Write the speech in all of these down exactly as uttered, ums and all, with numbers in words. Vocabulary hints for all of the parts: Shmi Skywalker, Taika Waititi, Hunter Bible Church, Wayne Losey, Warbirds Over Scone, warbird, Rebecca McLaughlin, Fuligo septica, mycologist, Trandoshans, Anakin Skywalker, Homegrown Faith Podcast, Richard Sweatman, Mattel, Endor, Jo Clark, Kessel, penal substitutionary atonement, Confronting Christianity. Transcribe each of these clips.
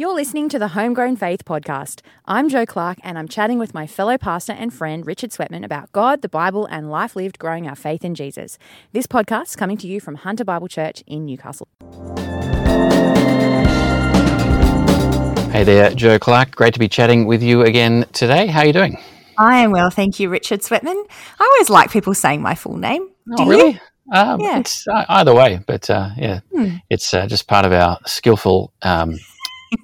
You're listening to the Homegrown Faith Podcast. I'm Jo Clark, and I'm chatting with my fellow pastor and friend Richard Sweatman about God, the Bible, and life lived growing our faith in Jesus. This podcast is coming to you from Hunter Bible Church in Newcastle. Hey there, Jo Clark. Great to be chatting with you again today. How are you doing? I am well, thank you, Richard Sweatman. I always like people saying my full name. Do oh, really? You? Um, yeah. It's uh, either way, but uh, yeah, hmm. it's uh, just part of our skillful Um,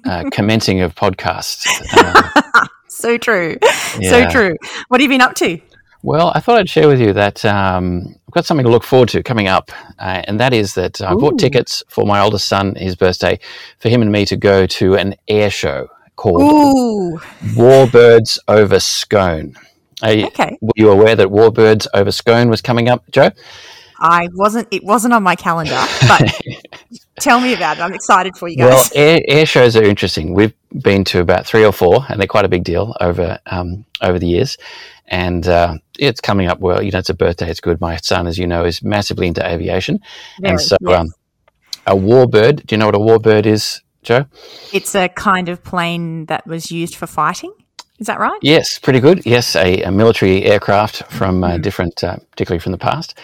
Uh, commencing of podcasts. Um, so true. Yeah. So true. What have you been up to? Well, I thought I'd share with you that um, I've got something to look forward to coming up, uh, and that is that I Ooh. bought tickets for my oldest son, his birthday, for him and me to go to an air show called Ooh. Warbirds Over Scone. Are you, okay. Were you aware that Warbirds Over Scone was coming up, Joe? I wasn't, it wasn't on my calendar, but tell me about it. I'm excited for you guys. Well, air, air shows are interesting. We've been to about three or four, and they're quite a big deal over um, over the years. And uh, it's coming up well. You know, it's a birthday. It's good. My son, as you know, is massively into aviation. Very, and so yes. um, a warbird, do you know what a warbird is, Joe? It's a kind of plane that was used for fighting. Is that right? Yes, pretty good. Yes, a, a military aircraft from uh, different, uh, particularly from the past.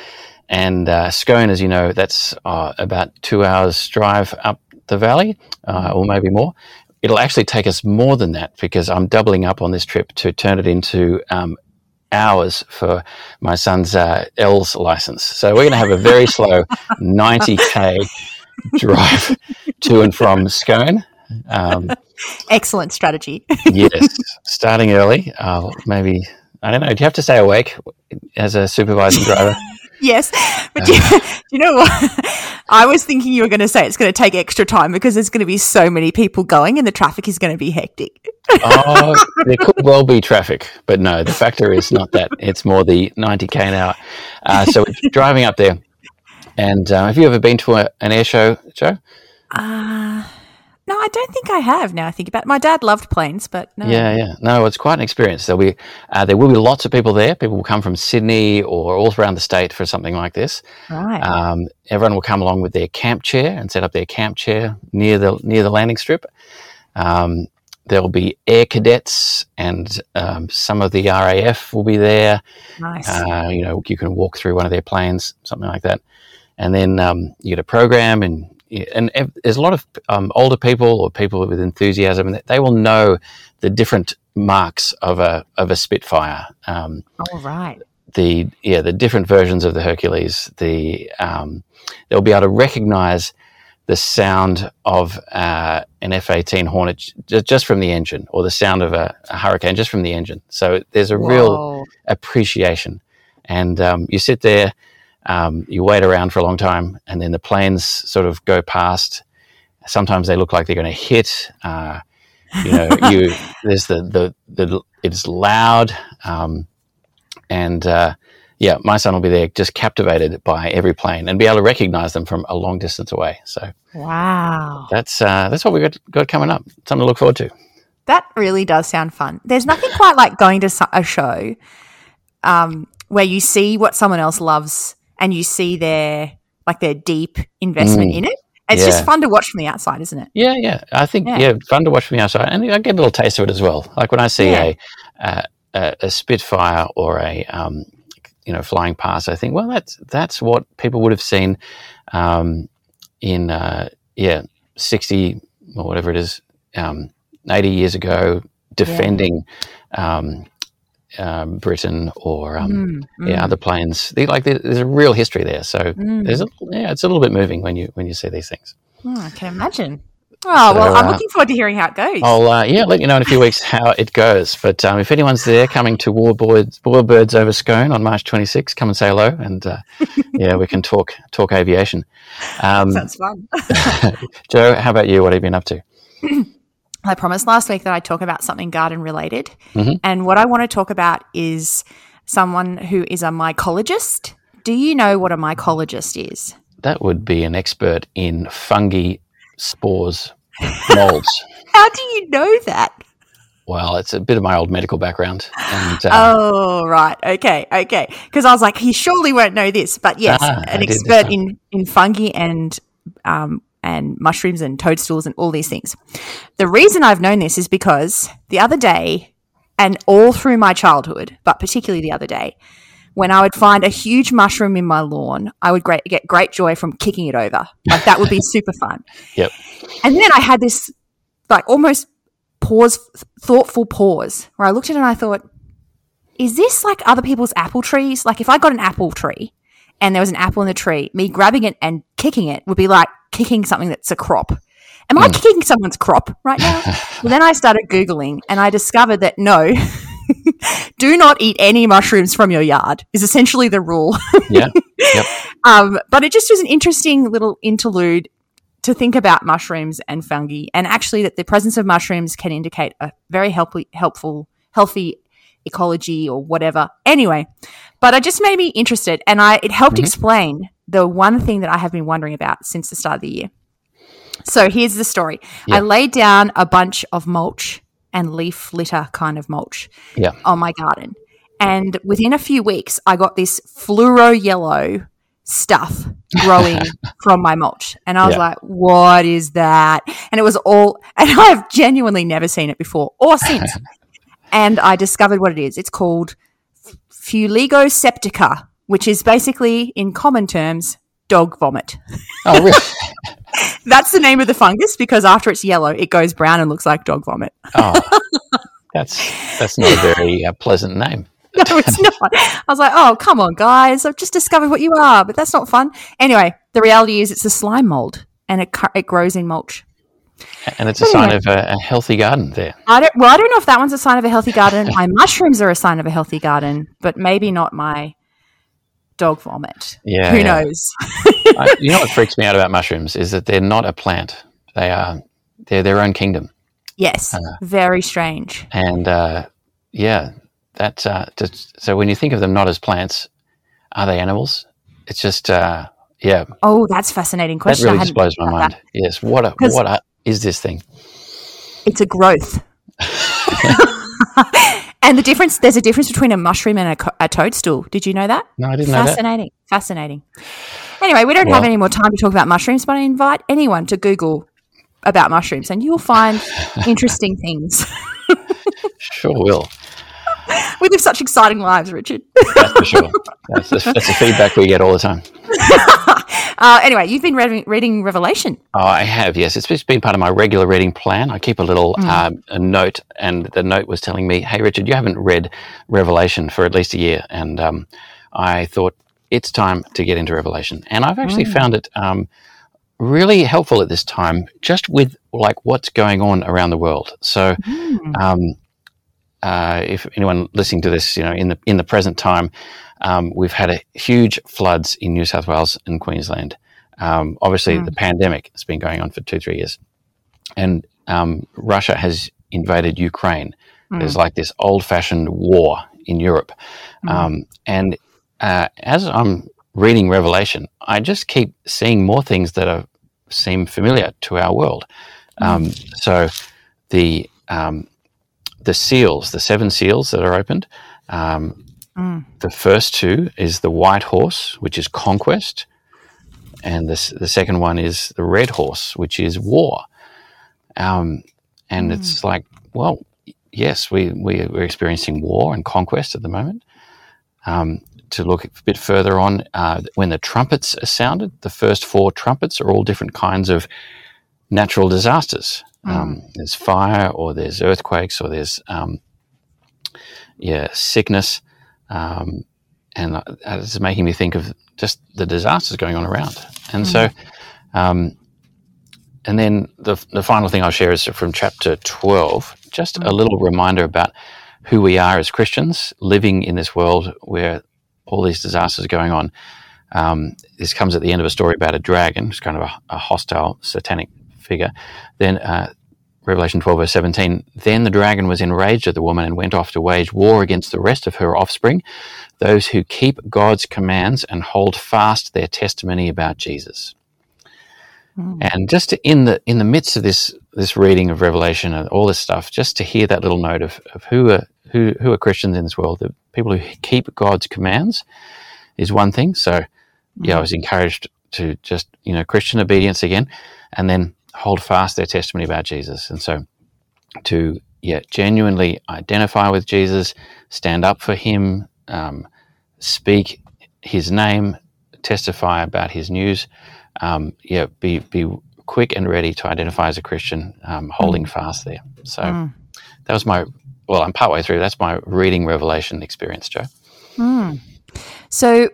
And uh, Scone, as you know, that's uh, about two hours drive up the valley, uh, or maybe more. It'll actually take us more than that because I'm doubling up on this trip to turn it into um, hours for my son's uh, L's license. So we're going to have a very slow ninety K drive to and from Scone. Um, Excellent strategy. Yes, starting early. Uh, maybe, I don't know, do you have to stay awake as a supervising driver? Yes, but do you, do you know what? I was thinking you were going to say it's going to take extra time because there's going to be so many people going and the traffic is going to be hectic. Oh, there could well be traffic, but no, the factor is not that. It's more the ninety K an hour. Uh, so we're driving up there. And uh, have you ever been to a, an air show, Joe? Uh, no, I don't think I have now I think about it. My dad loved planes, but no. Yeah, yeah. No, it's quite an experience. There'll be, uh, there will be lots of people there. People will come from Sydney or all around the state for something like this. Right. Um, everyone will come along with their camp chair and set up their camp chair near the near the landing strip. Um, there'll be air cadets and um, some of the R A F will be there. Nice. Uh, you know, you can walk through one of their planes, something like that. And then um, you get a program and And there's a lot of um, older people or people with enthusiasm, and they will know the different marks of a of a Spitfire. Um, oh, right. The yeah, the different versions of the Hercules. The um, they'll be able to recognise the sound of uh, an F eighteen Hornet just from the engine, or the sound of a, a Hurricane just from the engine. So there's a Whoa. real appreciation, and um, you sit there. Um, you wait around for a long time, and then the planes sort of go past. Sometimes they look like they're going to hit. Uh, you know, you, there's the, the the it's loud, um, and uh, yeah, my son will be there, just captivated by every plane and be able to recognise them from a long distance away. So wow, that's uh, that's what we got got coming up. Something to look forward to. That really does sound fun. There's nothing quite like going to a show um, where you see what someone else loves. And you see their like their deep investment mm, in it. It's yeah. just fun to watch from the outside, isn't it? Yeah, yeah. I think yeah, yeah fun to watch from the outside, and I get a little taste of it as well. Like when I see yeah. a, a a Spitfire or a um, you know flying past, I think, well, that's that's what people would have seen um, in uh, yeah sixty or whatever it is, um, eighty years ago, defending. Yeah. Um, Um, Britain or um, mm, mm. yeah, other planes. They, like there's a real history there, so mm. there's a, yeah, it's a little bit moving when you when you see these things. Oh, I can imagine. Oh so, well, I'm uh, looking forward to hearing how it goes. I'll uh, yeah let you know in a few weeks how it goes. But um, if anyone's there coming to Warbirds Warbirds Over Scone on March twenty-sixth, come and say hello, and uh, yeah, we can talk talk aviation. Um, Sounds fun. Joe, how about you? What have you been up to? I promised last week that I'd talk about something garden related, mm-hmm. and what I want to talk about is someone who is a mycologist. Do you know what a mycologist is? That would be an expert in fungi, spores, molds. How do you know that? Well, it's a bit of my old medical background. And, uh, oh, right. Okay, okay. Because I was like, he surely won't know this, but yes, ah, an expert in, in fungi and um and mushrooms and toadstools and all these things. The reason I've known this is because the other day, and all through my childhood, but particularly the other day, when I would find a huge mushroom in my lawn, I would great, get great joy from kicking it over. Like that would be super fun. Yep. And then I had this like almost pause, thoughtful pause where I looked at it and I thought, is this like other people's apple trees? Like if I got an apple tree and there was an apple in the tree, me grabbing it and kicking it would be like kicking something that's a crop. Am mm. I kicking someone's crop right now? Well, then I started Googling and I discovered that no – do not eat any mushrooms from your yard is essentially the rule. Yeah. Yep. Um, but it just was an interesting little interlude to think about mushrooms and fungi, and actually that the presence of mushrooms can indicate a very help- helpful, healthy ecology or whatever. Anyway, but it just made me interested, and I it helped mm-hmm. explain the one thing that I have been wondering about since the start of the year. So here's the story. Yep. I laid down a bunch of mulch and leaf litter kind of mulch yeah. on my garden. And within a few weeks, I got this fluoro yellow stuff growing from my mulch. And I was yeah. like, what is that? And it was all – and I have genuinely never seen it before or since. And I discovered what it is. It's called Fuligo septica, which is basically, in common terms, dog vomit. Oh, really? That's the name of the fungus because after it's yellow, it goes brown and looks like dog vomit. Oh, that's that's not a very uh, pleasant name. No, it's not. I was like, oh, come on, guys. I've just discovered what you are, but that's not fun. Anyway, the reality is it's a slime mold and it it grows in mulch. And it's a anyway. sign of a, a healthy garden there. I don't, well, I don't know if that one's a sign of a healthy garden. My mushrooms are a sign of a healthy garden, but maybe not my dog vomit. Yeah, who yeah. knows? I, you know what freaks me out about mushrooms is that they're not a plant. They are they're their own kingdom. Yes, uh, very strange. And uh, yeah, that uh, just, so when you think of them not as plants, are they animals? It's just uh, yeah. Oh, that's a fascinating question. That really just blows my mind. That. Yes, what a, what a, is this thing? It's a growth. And the difference, there's a difference between a mushroom and a, a toadstool. Did you know that? No, I didn't know that. Fascinating, fascinating. Anyway, we don't well, have any more time to talk about mushrooms, but I invite anyone to Google about mushrooms and you'll find interesting things. Sure will. We live such exciting lives, Richard. That's for sure. That's the, that's the feedback we get all the time. uh, anyway, you've been reading, reading Revelation. Oh, I have, yes. It's just been part of my regular reading plan. I keep a little mm. um, a note, and the note was telling me, hey, Richard, you haven't read Revelation for at least a year. And um, I thought it's time to get into Revelation. And I've actually mm. found it um, really helpful at this time, just with like what's going on around the world. So mm. um Uh, if anyone listening to this, you know, in the in the present time, um, we've had a huge floods in New South Wales and Queensland. Um, obviously, mm. the pandemic has been going on for two, three years, and um, Russia has invaded Ukraine. Mm. There's like this old-fashioned war in Europe, mm. um, and uh, as I'm reading Revelation, I just keep seeing more things that are, seem familiar to our world. Um, mm. So the um, The seals, the seven seals that are opened, um, mm. the first two is the white horse, which is conquest, and the, the second one is the red horse, which is war. Um, and mm. it's like, well, yes, we, we, we're experiencing war and conquest at the moment. Um, to look a bit further on, uh, when the trumpets are sounded, the first four trumpets are all different kinds of natural disasters. Um, there's fire, or there's earthquakes, or there's um, yeah sickness, um, and uh, it's making me think of just the disasters going on around. And mm. so, um, and then the the final thing I'll share is from chapter twelve, just mm. a little reminder about who we are as Christians living in this world where all these disasters are going on. Um, this comes at the end of a story about a dragon, it's kind of a, a hostile satanic figure. Then uh, Revelation twelve verse seventeen, then the dragon was enraged at the woman and went off to wage war against the rest of her offspring, those who keep God's commands and hold fast their testimony about Jesus. Mm. And just to, in the in the midst of this this reading of Revelation and all this stuff, just to hear that little note of, of who are who who are Christians in this world, the people who keep God's commands is one thing. So mm. yeah, I was encouraged to just, you know, Christian obedience again, and then hold fast their testimony about Jesus. And so to, yeah, genuinely identify with Jesus, stand up for him, um, speak his name, testify about his news, um, yeah, be be quick and ready to identify as a Christian, um, holding mm. fast there. So mm. that was my, well, I'm partway through. That's my reading Revelation experience, Joe. Mm. So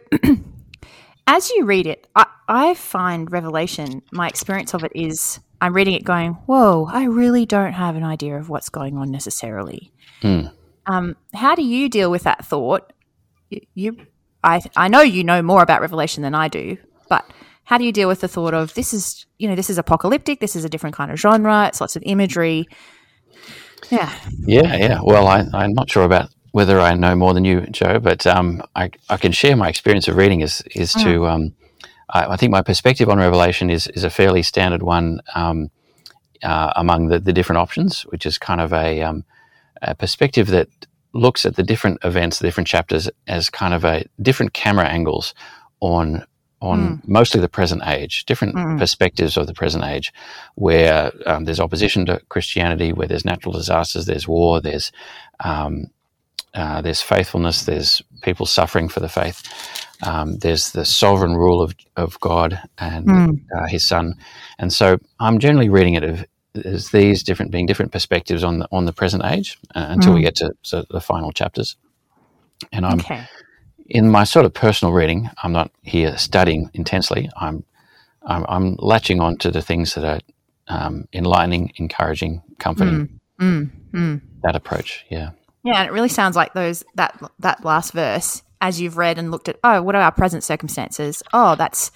as you read it, I, I find Revelation, my experience of it is I'm reading it going, whoa, I really don't have an idea of what's going on necessarily. Mm. Um, how do you deal with that thought? You, you I I know you know more about Revelation than I do, but how do you deal with the thought of this is, you know, this is apocalyptic, this is a different kind of genre, it's lots of imagery. Yeah. Yeah, yeah. Well, I, I'm not sure about whether I know more than you, Joe, but um, I, I can share my experience of reading is is mm. to um, I, I think my perspective on Revelation is is a fairly standard one um, uh, among the, the different options, which is kind of a, um, a perspective that looks at the different events, the different chapters as kind of a different camera angles on on mm. mostly the present age, different mm. perspectives of the present age, where um, there's opposition to Christianity, where there's natural disasters, there's war, there's um, uh, there's faithfulness, there's people suffering for the faith, um, there's the sovereign rule of, of God and mm. uh, his son. And so I'm generally reading it of there's these different being different perspectives on the on the present age uh, until mm. we get to so the final chapters. And I'm okay. in my sort of personal reading, I'm not here studying intensely. I'm I'm, I'm latching on to the things that are um, enlightening, encouraging, comforting. Mm. Mm. Mm. That approach, yeah, yeah. And it really sounds like those that that last verse, as you've read and looked at. Oh, what are our present circumstances? Oh, that's.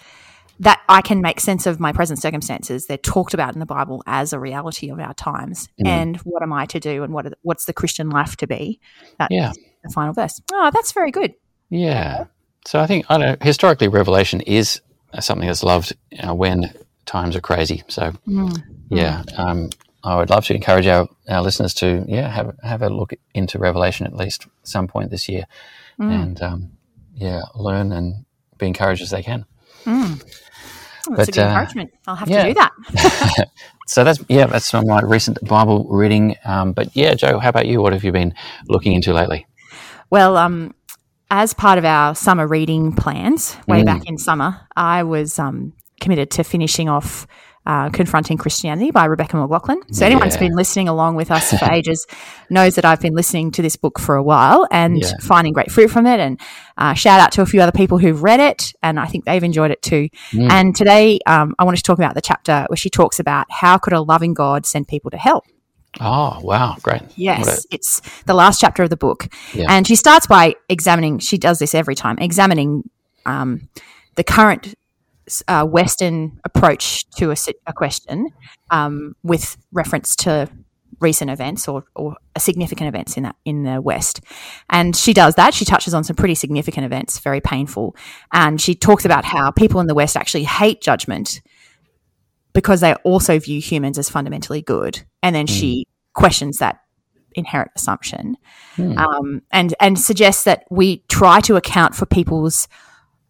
That I can make sense of my present circumstances. They're talked about in the Bible as a reality of our times. Mm. And what am I to do and what are the, what's the Christian life to be? That's yeah. the final verse. Oh, that's very good. Yeah. So I think, I don't know, historically Revelation is something that's loved you know, when times are crazy. So, mm. yeah, um, I would love to encourage our, our listeners to, yeah, have, have a look into Revelation at least at some point this year mm. and, um, yeah, learn and be encouraged as they can. Mm. Oh, that's but, a good uh, encouragement. I'll have yeah. to do that. So that's yeah, that's some of my recent Bible reading. Um, but yeah, Joe, how about you? What have you been looking into lately? Well, um, as part of our summer reading plans, way mm. back in summer, I was um, committed to finishing off uh, Confronting Christianity by Rebecca McLaughlin. So anyone who's yeah. been listening along with us for ages knows that I've been listening to this book for a while and yeah. finding great fruit from it, and uh, shout out to a few other people who've read it, and I think they've enjoyed it too. Mm. And today um, I wanted to talk about the chapter where she talks about how could a loving God send people to hell. Oh, wow, great. Yes, a... it's the last chapter of the book. Yeah. And she starts by examining, she does this every time, examining um, the current Uh, Western approach to a, a question um, with reference to recent events or, or significant events in that in the West, and she does that. She touches on some pretty significant events, very painful, and she talks about how people in the West actually hate judgment because they also view humans as fundamentally good, and then mm. she questions that inherent assumption mm. um, and and suggests that we try to account for people's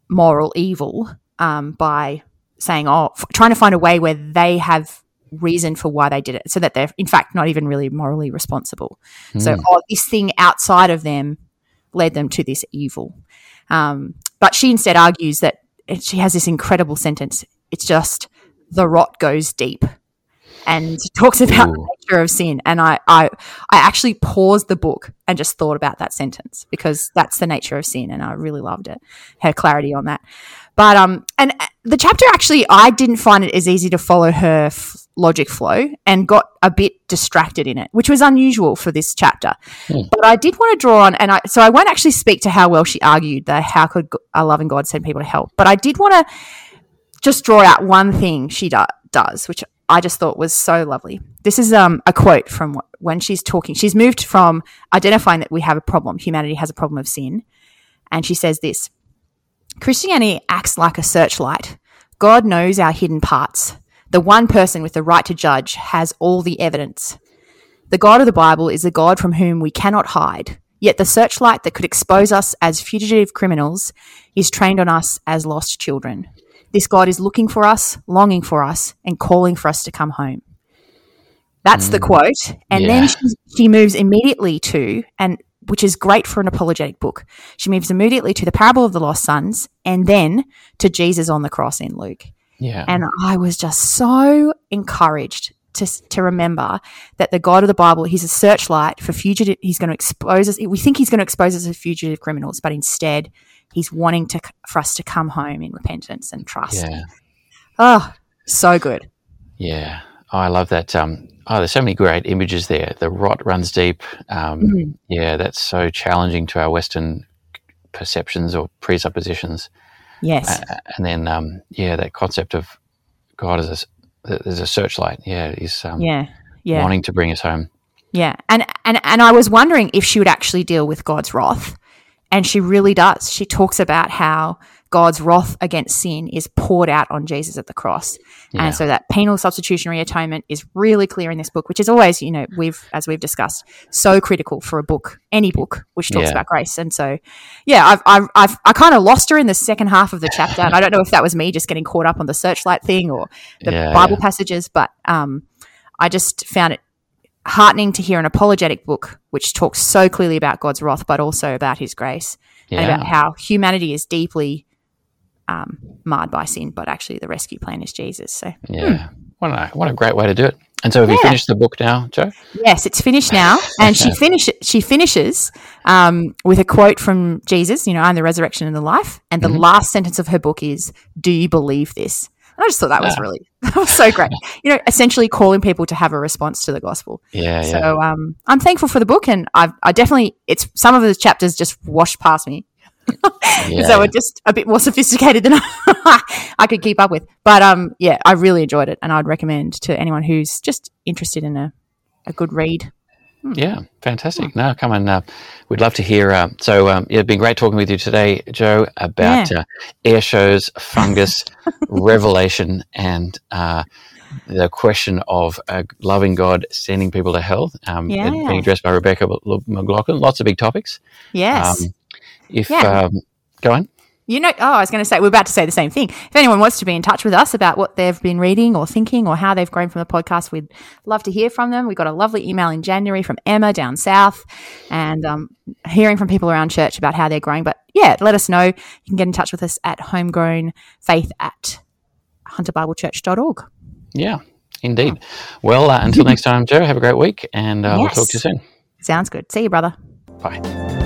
moral evil. Um, by saying, oh, f- trying to find a way where they have reason for why they did it so that they're, in fact, not even really morally responsible. Mm. So, oh, this thing outside of them led them to this evil. Um, but she instead argues that she has this incredible sentence. It's just the rot goes deep, and talks about Ooh. The nature of sin. And I, I, I actually paused the book and just thought about that sentence because that's the nature of sin, and I really loved it, her clarity on that. But um, and the chapter actually, I didn't find it as easy to follow her f- logic flow and got a bit distracted in it, which was unusual for this chapter. Mm. But I did want to draw on, and I so I won't actually speak to how well she argued that how could a loving God send people to hell. But I did want to just draw out one thing she do- does, which I just thought was so lovely. This is um, a quote from when she's talking. She's moved from identifying that we have a problem, humanity has a problem of sin, and she says this. Christianity acts like a searchlight. God knows our hidden parts. The one person with the right to judge has all the evidence. The God of the Bible is the God from whom we cannot hide, yet the searchlight that could expose us as fugitive criminals is trained on us as lost children. This God is looking for us, longing for us, and calling for us to come home. That's mm. the quote. And yeah. then she, she moves immediately to, and which is great for an apologetic book, she moves immediately to the parable of the lost sons and then to Jesus on the cross in Luke. Yeah. And I was just so encouraged to to remember that the God of the Bible, he's a searchlight for fugitive. He's going to expose us. We think he's going to expose us as fugitive criminals, but instead he's wanting to for us to come home in repentance and trust. Yeah. Oh, so good. Yeah. Oh, I love that. Um, oh, there's so many great images there. The rot runs deep. Um, mm-hmm. Yeah, that's so challenging to our Western perceptions or presuppositions. Yes. Uh, and then, um, yeah, that concept of God as a, as a searchlight. Yeah, he's um, yeah. Yeah. wanting to bring us home. Yeah. And, and, and I was wondering if she would actually deal with God's wrath. And she really does. She talks about how God's wrath against sin is poured out on Jesus at the cross. Yeah. And so that penal substitutionary atonement is really clear in this book, which is always, you know, we've, as we've discussed, so critical for a book, any book, which talks yeah. about grace. And so, yeah, I've, I've, I've, I kind of lost her in the second half of the chapter. And I don't know if that was me just getting caught up on the searchlight thing or the yeah, Bible yeah. passages, but um, I just found it heartening to hear an apologetic book which talks so clearly about God's wrath but also about his grace yeah. and about how humanity is deeply um, marred by sin, but actually the rescue plan is Jesus. So yeah, hmm. what, a, what a great way to do it. And so have yeah. you finished the book now, Jo? Yes, it's finished now. And she, finish, she finishes um, with a quote from Jesus, you know, I'm the resurrection and the life, and the mm-hmm. last sentence of her book is, do you believe this? I just thought that was really that was so great. You know, essentially calling people to have a response to the gospel. Yeah. So yeah. Um, I'm thankful for the book, and I've, I definitely it's some of the chapters just washed past me, yeah, so yeah. it's just a bit more sophisticated than I could keep up with. But um, yeah, I really enjoyed it, and I'd recommend to anyone who's just interested in a, a good read. Hmm. Yeah, fantastic. Now come and uh, we'd love to hear. Uh, so um, it's been great talking with you today, Jo, about yeah. uh, air shows, fungus, revelation, and uh, the question of uh, loving God, sending people to hell, um, yeah. and being addressed by Rebecca McLaughlin. Lots of big topics. Yes. Um, if yeah. um, go on. You know, oh, I was going to say, we're about to say the same thing. If anyone wants to be in touch with us about what they've been reading or thinking or how they've grown from the podcast, we'd love to hear from them. We got a lovely email in January from Emma down south, and um, hearing from people around church about how they're growing. But yeah, let us know. You can get in touch with us at homegrownfaith at hunter bible church dot org. Yeah, indeed. Well, uh, until next time, Joe, have a great week, and uh, yes. we'll talk to you soon. Sounds good. See you, brother. Bye.